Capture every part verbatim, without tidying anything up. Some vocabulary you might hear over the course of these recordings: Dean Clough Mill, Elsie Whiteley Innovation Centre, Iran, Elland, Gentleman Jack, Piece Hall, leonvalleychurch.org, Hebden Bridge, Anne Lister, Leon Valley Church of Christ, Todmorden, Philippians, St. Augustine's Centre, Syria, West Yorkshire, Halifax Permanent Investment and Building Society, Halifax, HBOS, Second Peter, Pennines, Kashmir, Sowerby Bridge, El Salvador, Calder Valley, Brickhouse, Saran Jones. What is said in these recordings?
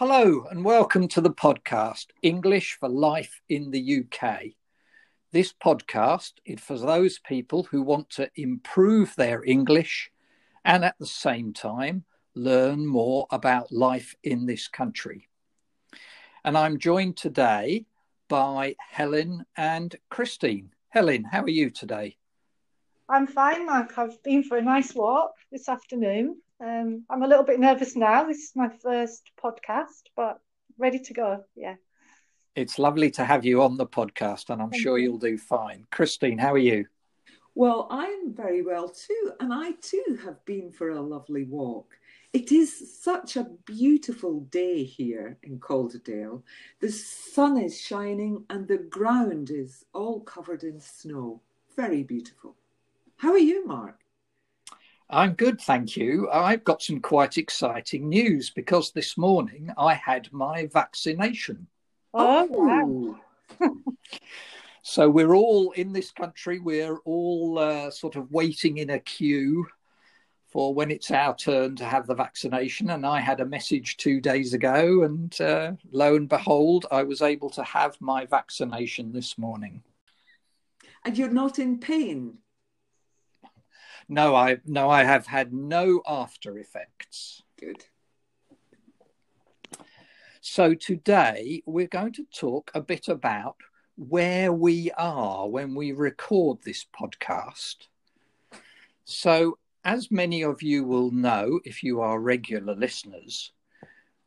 Hello and welcome to the podcast, English for Life in the U K. This podcast is for those people who want to improve their English and at the same time learn more about life in this country. And I'm joined today by Helen and Christine. Helen, how are you today? I'm fine, Mark. I've been for a nice walk this afternoon. Um, I'm a little bit nervous now. This is my first podcast, but ready to go. Yeah. It's lovely to have you on the podcast, and I'm Thank sure you. you'll do fine. Christine, how are you? Well, I'm very well too. And I too have been for a lovely walk. It is such a beautiful day here in Calderdale. The sun is shining and the ground is all covered in snow. Very beautiful. How are you, Mark? I'm good, thank you. I've got some quite exciting news because this morning I had my vaccination. Oh, wow. So we're all in this country, we're all uh, sort of waiting in a queue for when it's our turn to have the vaccination. And I had a message two days ago and uh, lo and behold, I was able to have my vaccination this morning. And you're not in pain? No, I no, I have had no after effects. Good. So today we're going to talk a bit about where we are when we record this podcast. So as many of you will know, if you are regular listeners,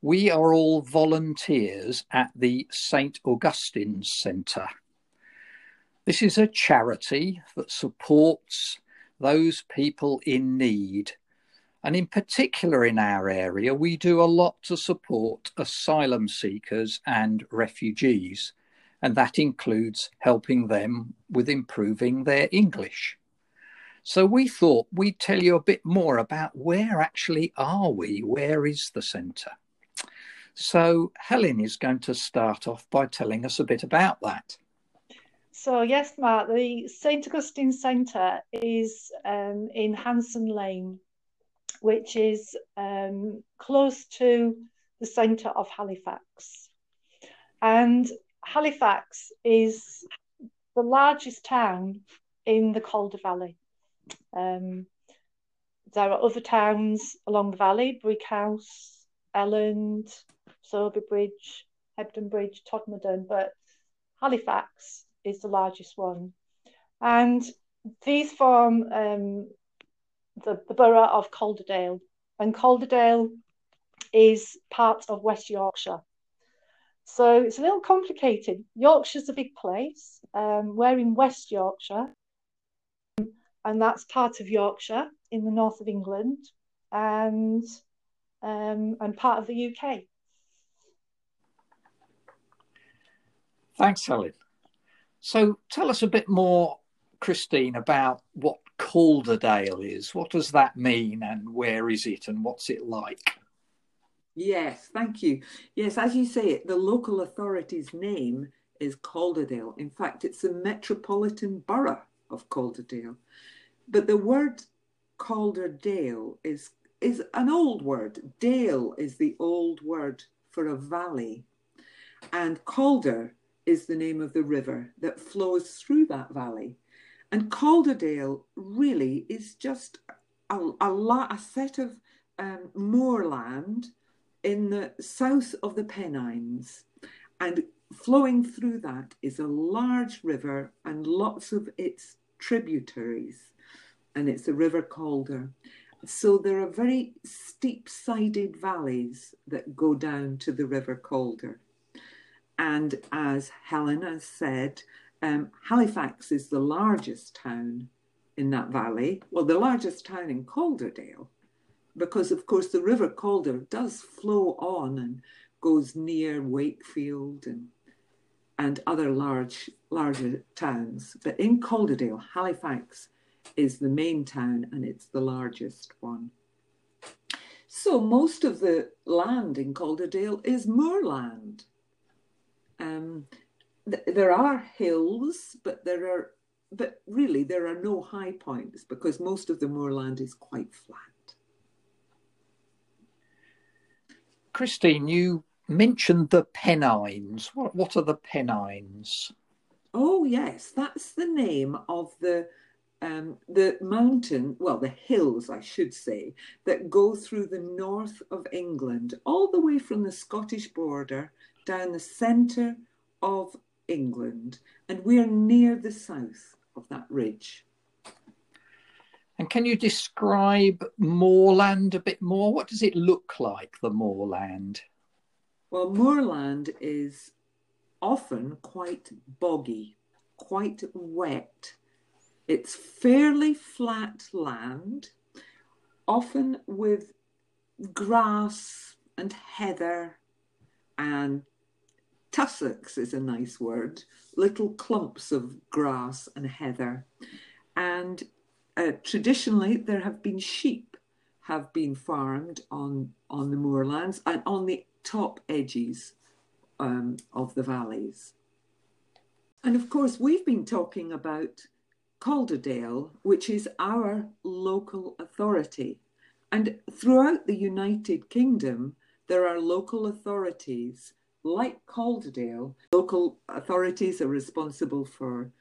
we are all volunteers at the Saint Augustine's Centre. This is a charity that supports those people in need. And in particular in our area, we do a lot to support asylum seekers and refugees. And that includes helping them with improving their English. So we thought we'd tell you a bit more about where actually are we? Where is the centre? So Helen is going to start off by telling us a bit about that. So, yes, Mark, the Saint Augustine's Centre is um, in Hanson Lane, which is um, close to the centre of Halifax. And Halifax is the largest town in the Calder Valley. Um, there are other towns along the valley, Brickhouse, Elland, Sowerby Bridge, Hebden Bridge, Todmorden, but Halifax is the largest one, and these form um, the, the borough of Calderdale, and Calderdale is part of West Yorkshire, so it's a little complicated. Yorkshire's a big place. Um, we're in West Yorkshire, and that's part of Yorkshire in the north of England, and um, and part of the U K. Thanks, Helen. So tell us a bit more, Christine, about what Calderdale is. What does that mean and where is it and what's it like? Yes, thank you. Yes, as you say, the local authority's name is Calderdale. In fact, it's the metropolitan borough of Calderdale. But the word Calderdale is, is an old word. Dale is the old word for a valley. And Calder is the name of the river that flows through that valley. And Calderdale really is just a, a, la, a set of um, moorland in the south of the Pennines. And flowing through that is a large river and lots of its tributaries. And it's the River Calder. So there are very steep-sided valleys that go down to the River Calder. And as Helen has said, um, Halifax is the largest town in that valley. Well, the largest town in Calderdale, because, of course, the River Calder does flow on and goes near Wakefield and and other large, larger towns. But in Calderdale, Halifax is the main town and it's the largest one. So most of the land in Calderdale is moorland. Um, th- there are hills, but there are, but really there are no high points because most of the moorland is quite flat. Christine, you mentioned the Pennines. What, what are the Pennines? Oh, yes, that's the name of the um, the mountain, well, the hills, I should say, that go through the north of England, all the way from the Scottish border down the centre of England. And we're near the south of that ridge. And can you describe moorland a bit more? What does it look like, the moorland? Well, moorland is often quite boggy, quite wet. It's fairly flat land, often with grass and heather and tussocks is a nice word, little clumps of grass and heather. And Uh, traditionally, there have been sheep have been farmed on, on the moorlands and on the top edges um, of the valleys. And of course, we've been talking about Calderdale, which is our local authority. And throughout the United Kingdom, there are local authorities like Calderdale. Local authorities are responsible for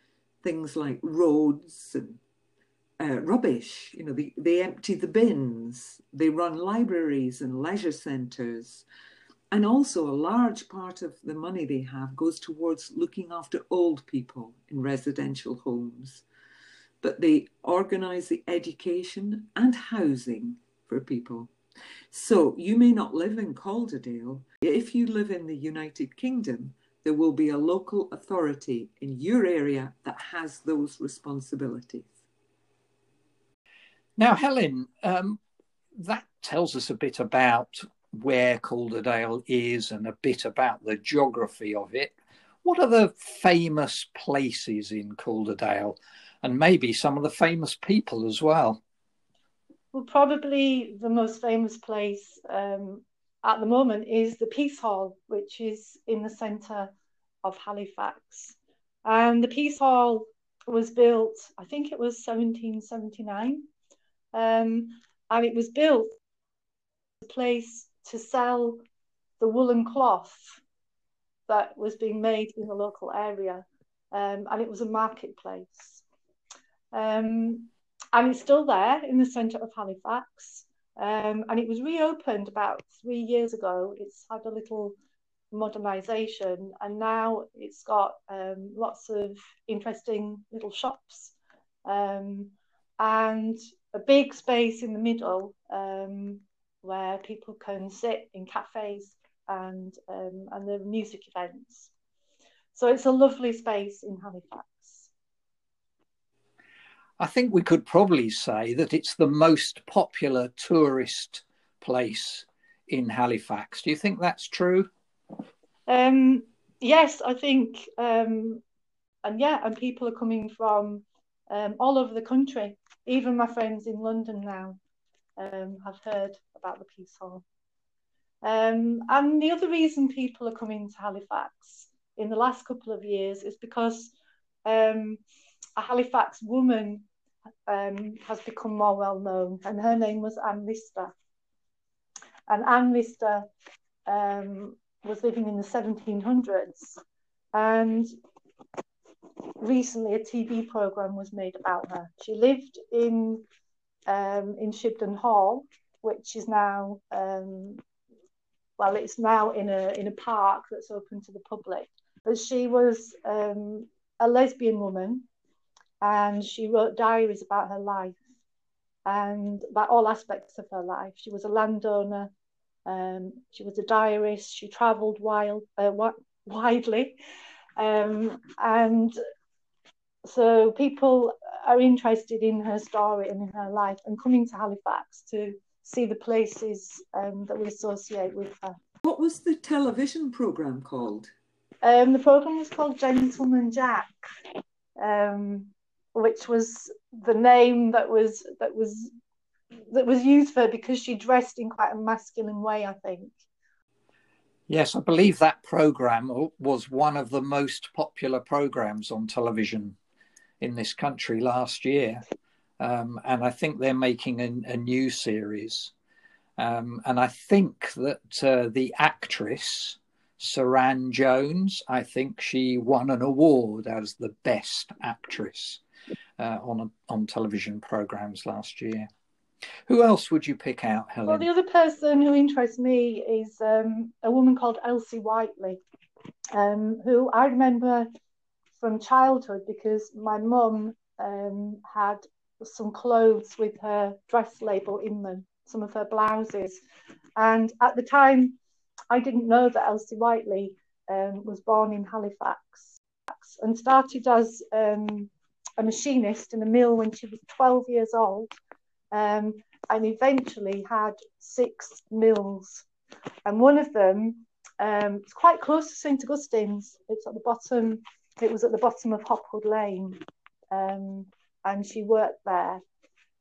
things like roads and Uh, rubbish, you know, they, they empty the bins, they run libraries and leisure centres. And also a large part of the money they have goes towards looking after old people in residential homes. But they organise the education and housing for people. So you may not live in Calderdale. If you live in the United Kingdom, there will be a local authority in your area that has those responsibilities. Now, Helen, um, that tells us a bit about where Calderdale is and a bit about the geography of it. What are the famous places in Calderdale and maybe some of the famous people as well? Well, probably the most famous place um, at the moment is the Piece Hall, which is in the centre of Halifax. And the Piece Hall was built, I think it was seventeen seventy-nine. Um, and it was built as a place to sell the woolen cloth that was being made in the local area. Um, and it was a marketplace. Um, and it's still there in the centre of Halifax. Um, and it was reopened about three years ago. It's had a little modernisation. And now it's got um, lots of interesting little shops. Um, and... a big space in the middle um, where people can sit in cafes and um, and the music events. So it's a lovely space in Halifax. I think we could probably say that it's the most popular tourist place in Halifax. Do you think that's true? Um, yes, I think. Um, and yeah, and people are coming from um, all over the country. Even my friends in London now um, have heard about the Piece Hall. Um, and the other reason people are coming to Halifax in the last couple of years is because um, a Halifax woman um, has become more well known, and her name was Anne Lister. And Anne Lister um, was living in the seventeen hundreds, and recently a T V programme was made about her. She lived in um, in Shibden Hall, which is now, um, well, it's now in a in a park that's open to the public. But she was um, a lesbian woman, and she wrote diaries about her life and about all aspects of her life. She was a landowner, um, she was a diarist, she travelled wild, uh, wi- widely, um, and so people are interested in her story and in her life and coming to Halifax to see the places um, that we associate with her. What was the television programme called? Um, the programme was called Gentleman Jack, um, which was the name that was that was that was used for her because she dressed in quite a masculine way, I think. Yes, I believe that programme was one of the most popular programmes on television in this country last year, um, and I think they're making a, a new series, um, and I think that uh, the actress Saran Jones. I think she won an award as the best actress uh, on a, on television programmes last year. Who else would you pick out, Helen? Well, the other person who interests me is um, a woman called Elsie Whiteley, um, who I remember from childhood because my mum um, had some clothes with her dress label in them, some of her blouses. And at the time, I didn't know that Elsie Whiteley um, was born in Halifax and started as um, a machinist in a mill when she was twelve years old. Um, and eventually had six mills. And one of them um, was quite close to Saint Augustine's. It's at the bottom, it was at the bottom of Hopwood Lane. Um, and she worked there.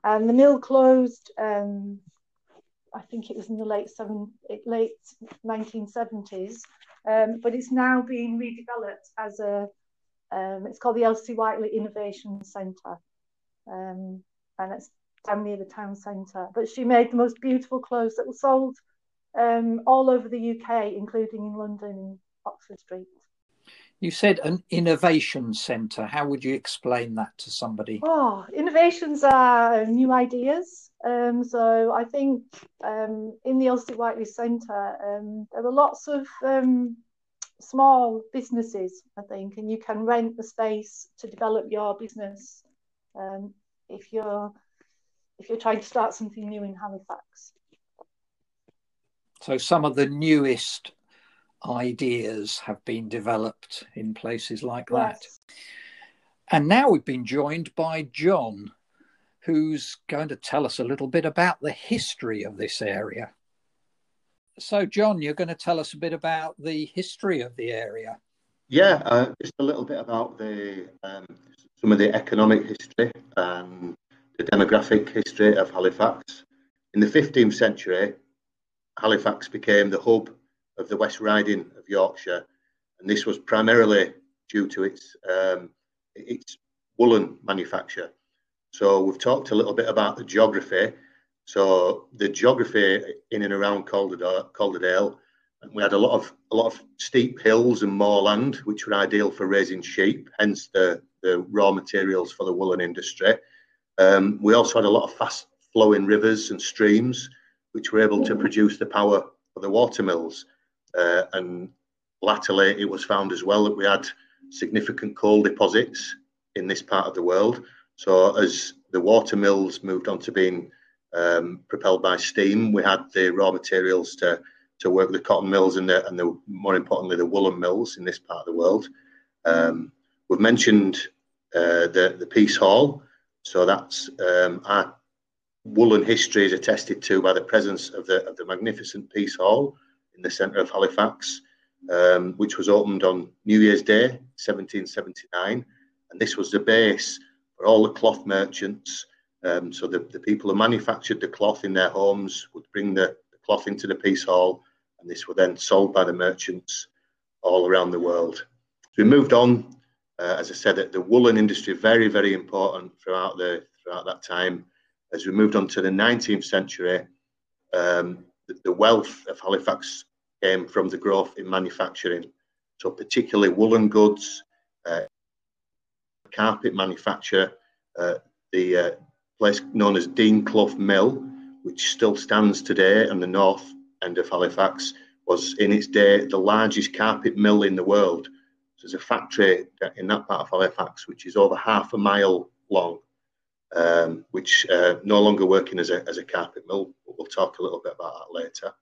And the mill closed, um, I think it was in the late, seven, late nineteen seventies. Um, but it's now being redeveloped as a, um, it's called the Elsie Whiteley Innovation Centre. Um, and it's down near the town centre, but she made the most beautiful clothes that were sold um, all over the U K, including in London and Oxford Street. You said an innovation centre. How would you explain that to somebody? Oh, innovations are new ideas. Um, so I think um, in the Elsie Whiteley Centre, um, there were lots of um, small businesses, I think, and you can rent the space to develop your business um, if you're if you're trying to start something new in Halifax. So some of the newest ideas have been developed in places like yes. that. And now we've been joined by John, who's going to tell us a little bit about the history of this area. So, John, you're going to tell us a bit about the history of the area. Yeah, uh, just a little bit about the um, some of the economic history and the demographic history of Halifax. In the fifteenth century, Halifax became the hub of the West Riding of Yorkshire, and this was primarily due to its um, its woolen manufacture. So we've talked a little bit about the geography. So the geography in and around Calderdale, Calderdale and we had a lot of a lot of steep hills and moorland, which were ideal for raising sheep, hence the the raw materials for the woolen industry. Um, we also had a lot of fast-flowing rivers and streams, which were able to produce the power for the water mills. Uh, and latterly, it was found as well that we had significant coal deposits in this part of the world. So as the water mills moved on to being um, propelled by steam, we had the raw materials to, to work the cotton mills and, the, and the, more importantly, the woolen mills in this part of the world. Um, we've mentioned uh, the, the Piece Hall. So that's um, our woolen history is attested to by the presence of the of the magnificent Piece Hall in the centre of Halifax, um, which was opened on New Year's Day, seventeen seventy-nine, and this was the base for all the cloth merchants. Um, so the, the people who manufactured the cloth in their homes would bring the, the cloth into the Piece Hall, and this were then sold by the merchants all around the world. So we moved on. Uh, as I said, the woolen industry, very, very important throughout the throughout that time. As we moved on to the nineteenth century, um, the, the wealth of Halifax came from the growth in manufacturing. So particularly woolen goods, uh, carpet manufacture, uh, the uh, place known as Dean Clough Mill, which still stands today on the north end of Halifax, was in its day the largest carpet mill in the world. There's a factory in that part of Halifax which is over half a mile long, um, which uh, no longer working as a, as a carpet mill, but we'll talk a little bit about that later.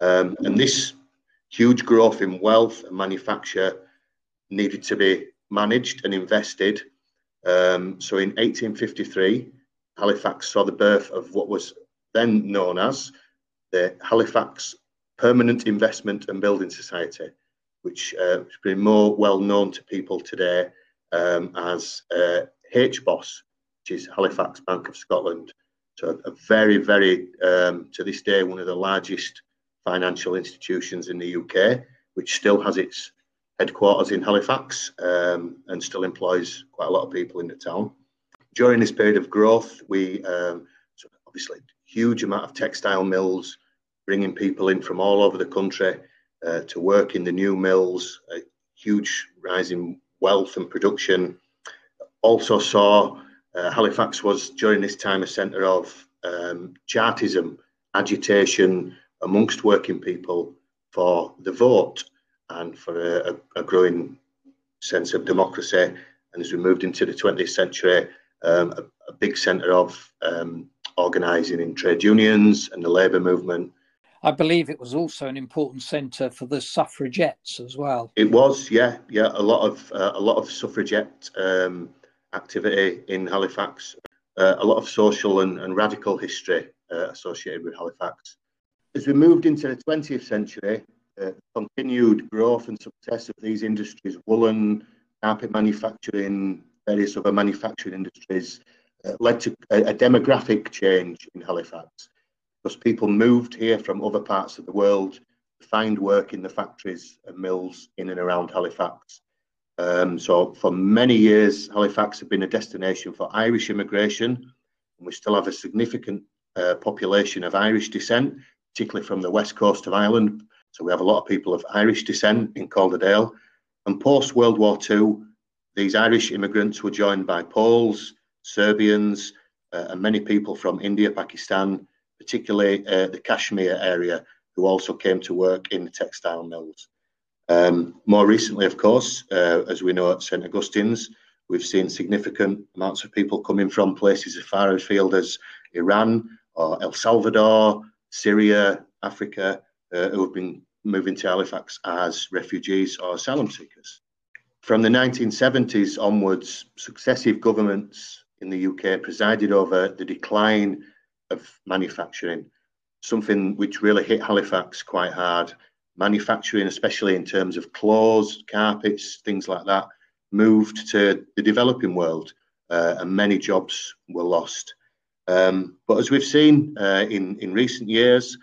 Um, and this huge growth in wealth and manufacture needed to be managed and invested. Um, so in eighteen fifty-three, Halifax saw the birth of what was then known as the Halifax Permanent Investment and Building Society, which uh, has been more well known to people today um, as uh, H B O S, which is Halifax Bank of Scotland. So a very, very, um, to this day, one of the largest financial institutions in the U K, which still has its headquarters in Halifax um, and still employs quite a lot of people in the town. During this period of growth, we um, so obviously huge amount of textile mills, bringing people in from all over the country. uh, to work in the new mills, a huge rise in wealth and production. Also saw uh, Halifax was during this time a centre of um, Chartism, agitation amongst working people for the vote and for a, a growing sense of democracy. And as we moved into the twentieth century, um, a, a big centre of um, organising in trade unions and the labour movement. I believe it was also an important centre for the suffragettes as well. It was, yeah, yeah. A lot of uh, a lot of suffragette um, activity in Halifax. Uh, a lot of social and, and radical history uh, associated with Halifax. As we moved into the twentieth century, uh, continued growth and success of these industries, woolen, carpet manufacturing, various other manufacturing industries, uh, led to a, a demographic change in Halifax, because people moved here from other parts of the world to find work in the factories and mills in and around Halifax. Um, so for many years, Halifax had been a destination for Irish immigration, and we still have a significant uh, population of Irish descent, particularly from the west coast of Ireland. So we have a lot of people of Irish descent in Calderdale. And post-World War Two, these Irish immigrants were joined by Poles, Serbians, uh, and many people from India, Pakistan, particularly uh, the Kashmir area, who also came to work in the textile mills. Um, more recently, of course, uh, as we know at Saint Augustine's, we've seen significant amounts of people coming from places as far afield as Iran or El Salvador, Syria, Africa, uh, who have been moving to Halifax as refugees or asylum seekers. From the nineteen seventies onwards, successive governments in the U K presided over the decline of manufacturing, something which really hit Halifax quite hard. Manufacturing, especially in terms of clothes, carpets, things like that, moved to the developing world, uh, and many jobs were lost. Um, but as we've seen uh, in, in recent years,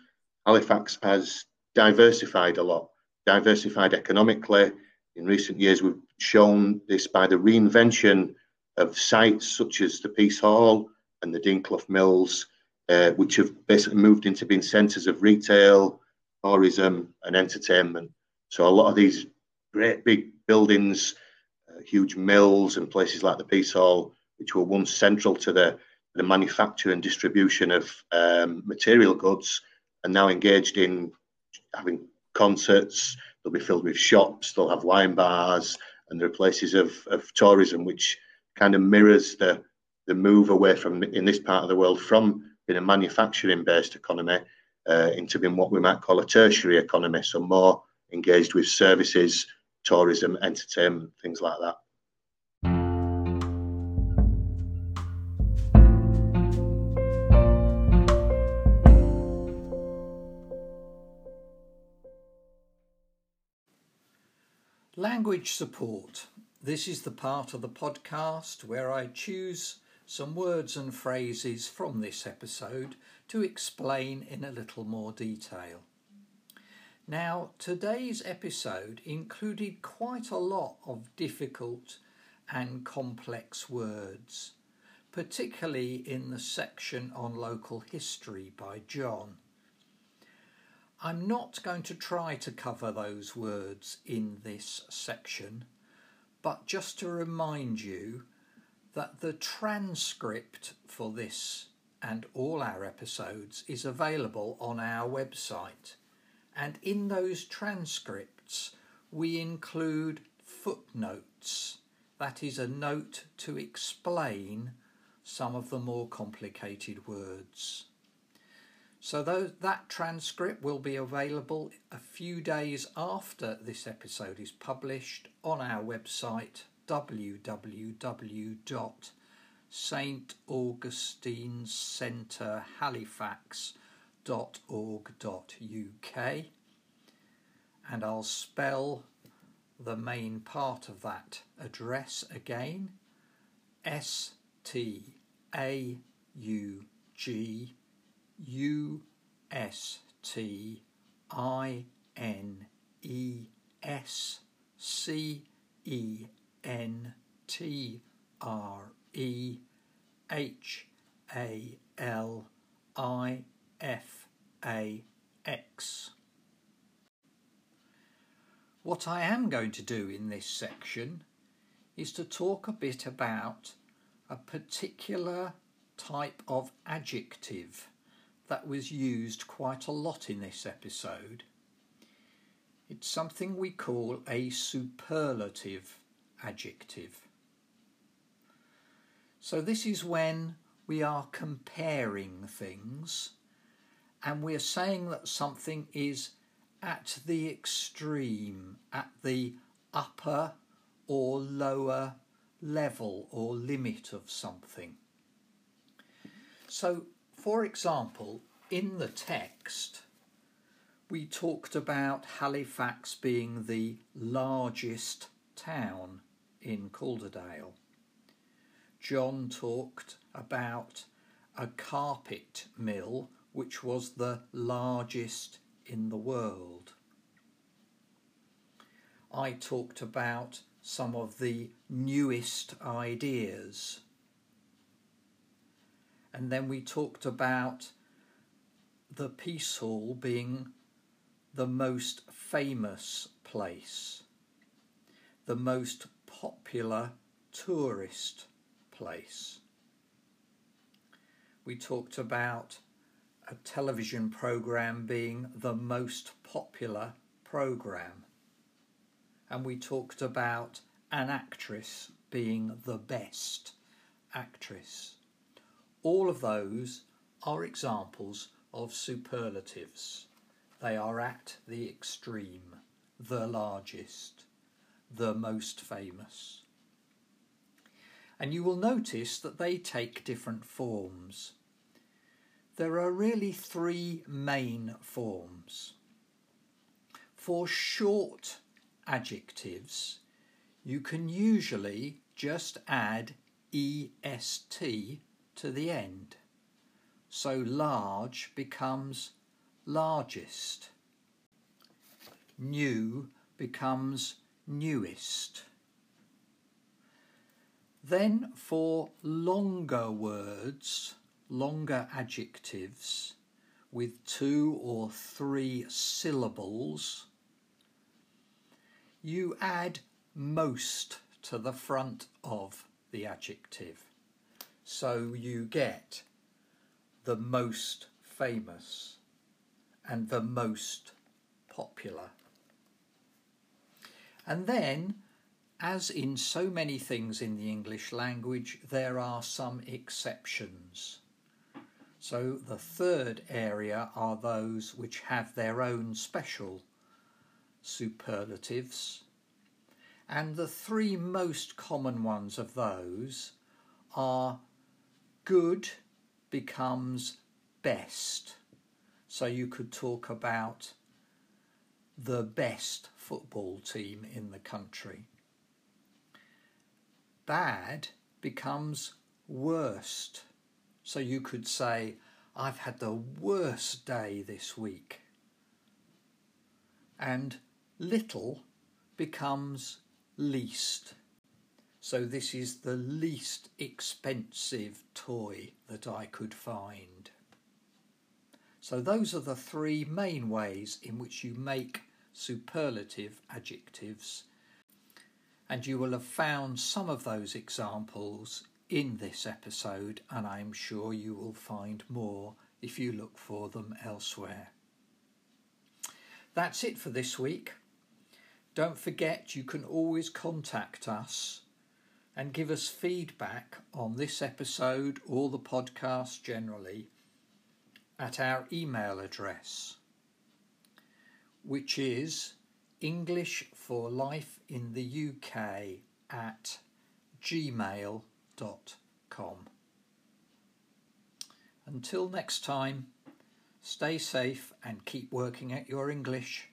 Halifax has diversified a lot, diversified economically. In recent years, we've shown this by the reinvention of sites such as the Piece Hall and the Dean Clough Mills, uh, which have basically moved into being centres of retail, tourism and entertainment. So a lot of these great big buildings, uh, huge mills and places like the Piece Hall, which were once central to the, the manufacture and distribution of um, material goods, are now engaged in having concerts. They'll be filled with shops, they'll have wine bars, and there are places of, of tourism, which kind of mirrors the, the move away from, in this part of the world, from being a manufacturing-based economy Uh, into being what we might call a tertiary economy, so more engaged with services, tourism, entertainment, things like that. Language support. This is the part of the podcast where I choose some words and phrases from this episode to explain in a little more detail. Now, today's episode included quite a lot of difficult and complex words, particularly in the section on local history by John. I'm not going to try to cover those words in this section, but just to remind you that the transcript for this and all our episodes is available on our website, and in those transcripts we include footnotes, that is a note to explain some of the more complicated words. So that transcript will be available a few days after this episode is published on our website w w w dot saint augustine's centre halifax dot org dot u k, and I'll spell the main part of that address again: S T A U G U S T I N E S C E N T R E H A L I F A X. What I am going to do in this section is to talk a bit about a particular type of adjective that was used quite a lot in this episode. It's something we call a superlative adjective. So this is when we are comparing things and we are saying that something is at the extreme, at the upper or lower level or limit of something. So, for example, in the text, we talked about Halifax being the largest town in Calderdale. John talked about a carpet mill which was the largest in the world. I talked about some of the newest ideas. And then we talked about the Piece Hall being the most famous place, the most popular tourist place. We talked about a television programme being the most popular programme. And we talked about an actress being the best actress. All of those are examples of superlatives. They are at the extreme, the largest, the most famous. And you will notice that they take different forms. There are really three main forms. For short adjectives, you can usually just add est to the end. So large becomes largest. New becomes newest. Then for longer words, longer adjectives with two or three syllables, you add most to the front of the adjective. So you get the most famous and the most popular. And then, as in so many things in the English language, there are some exceptions. So the third area are those which have their own special superlatives. And the three most common ones of those are good becomes best. So you could talk about the best football team in the country. Bad becomes worst. So you could say, I've had the worst day this week. And little becomes least. So this is the least expensive toy that I could find. So those are the three main ways in which you make superlative adjectives. And you will have found some of those examples in this episode, and I'm sure you will find more if you look for them elsewhere. That's it for this week. Don't forget you can always contact us and give us feedback on this episode or the podcast generally at our email address, which is englishforlifeintheuk at gmail dot com. Until next time, stay safe and keep working at your English.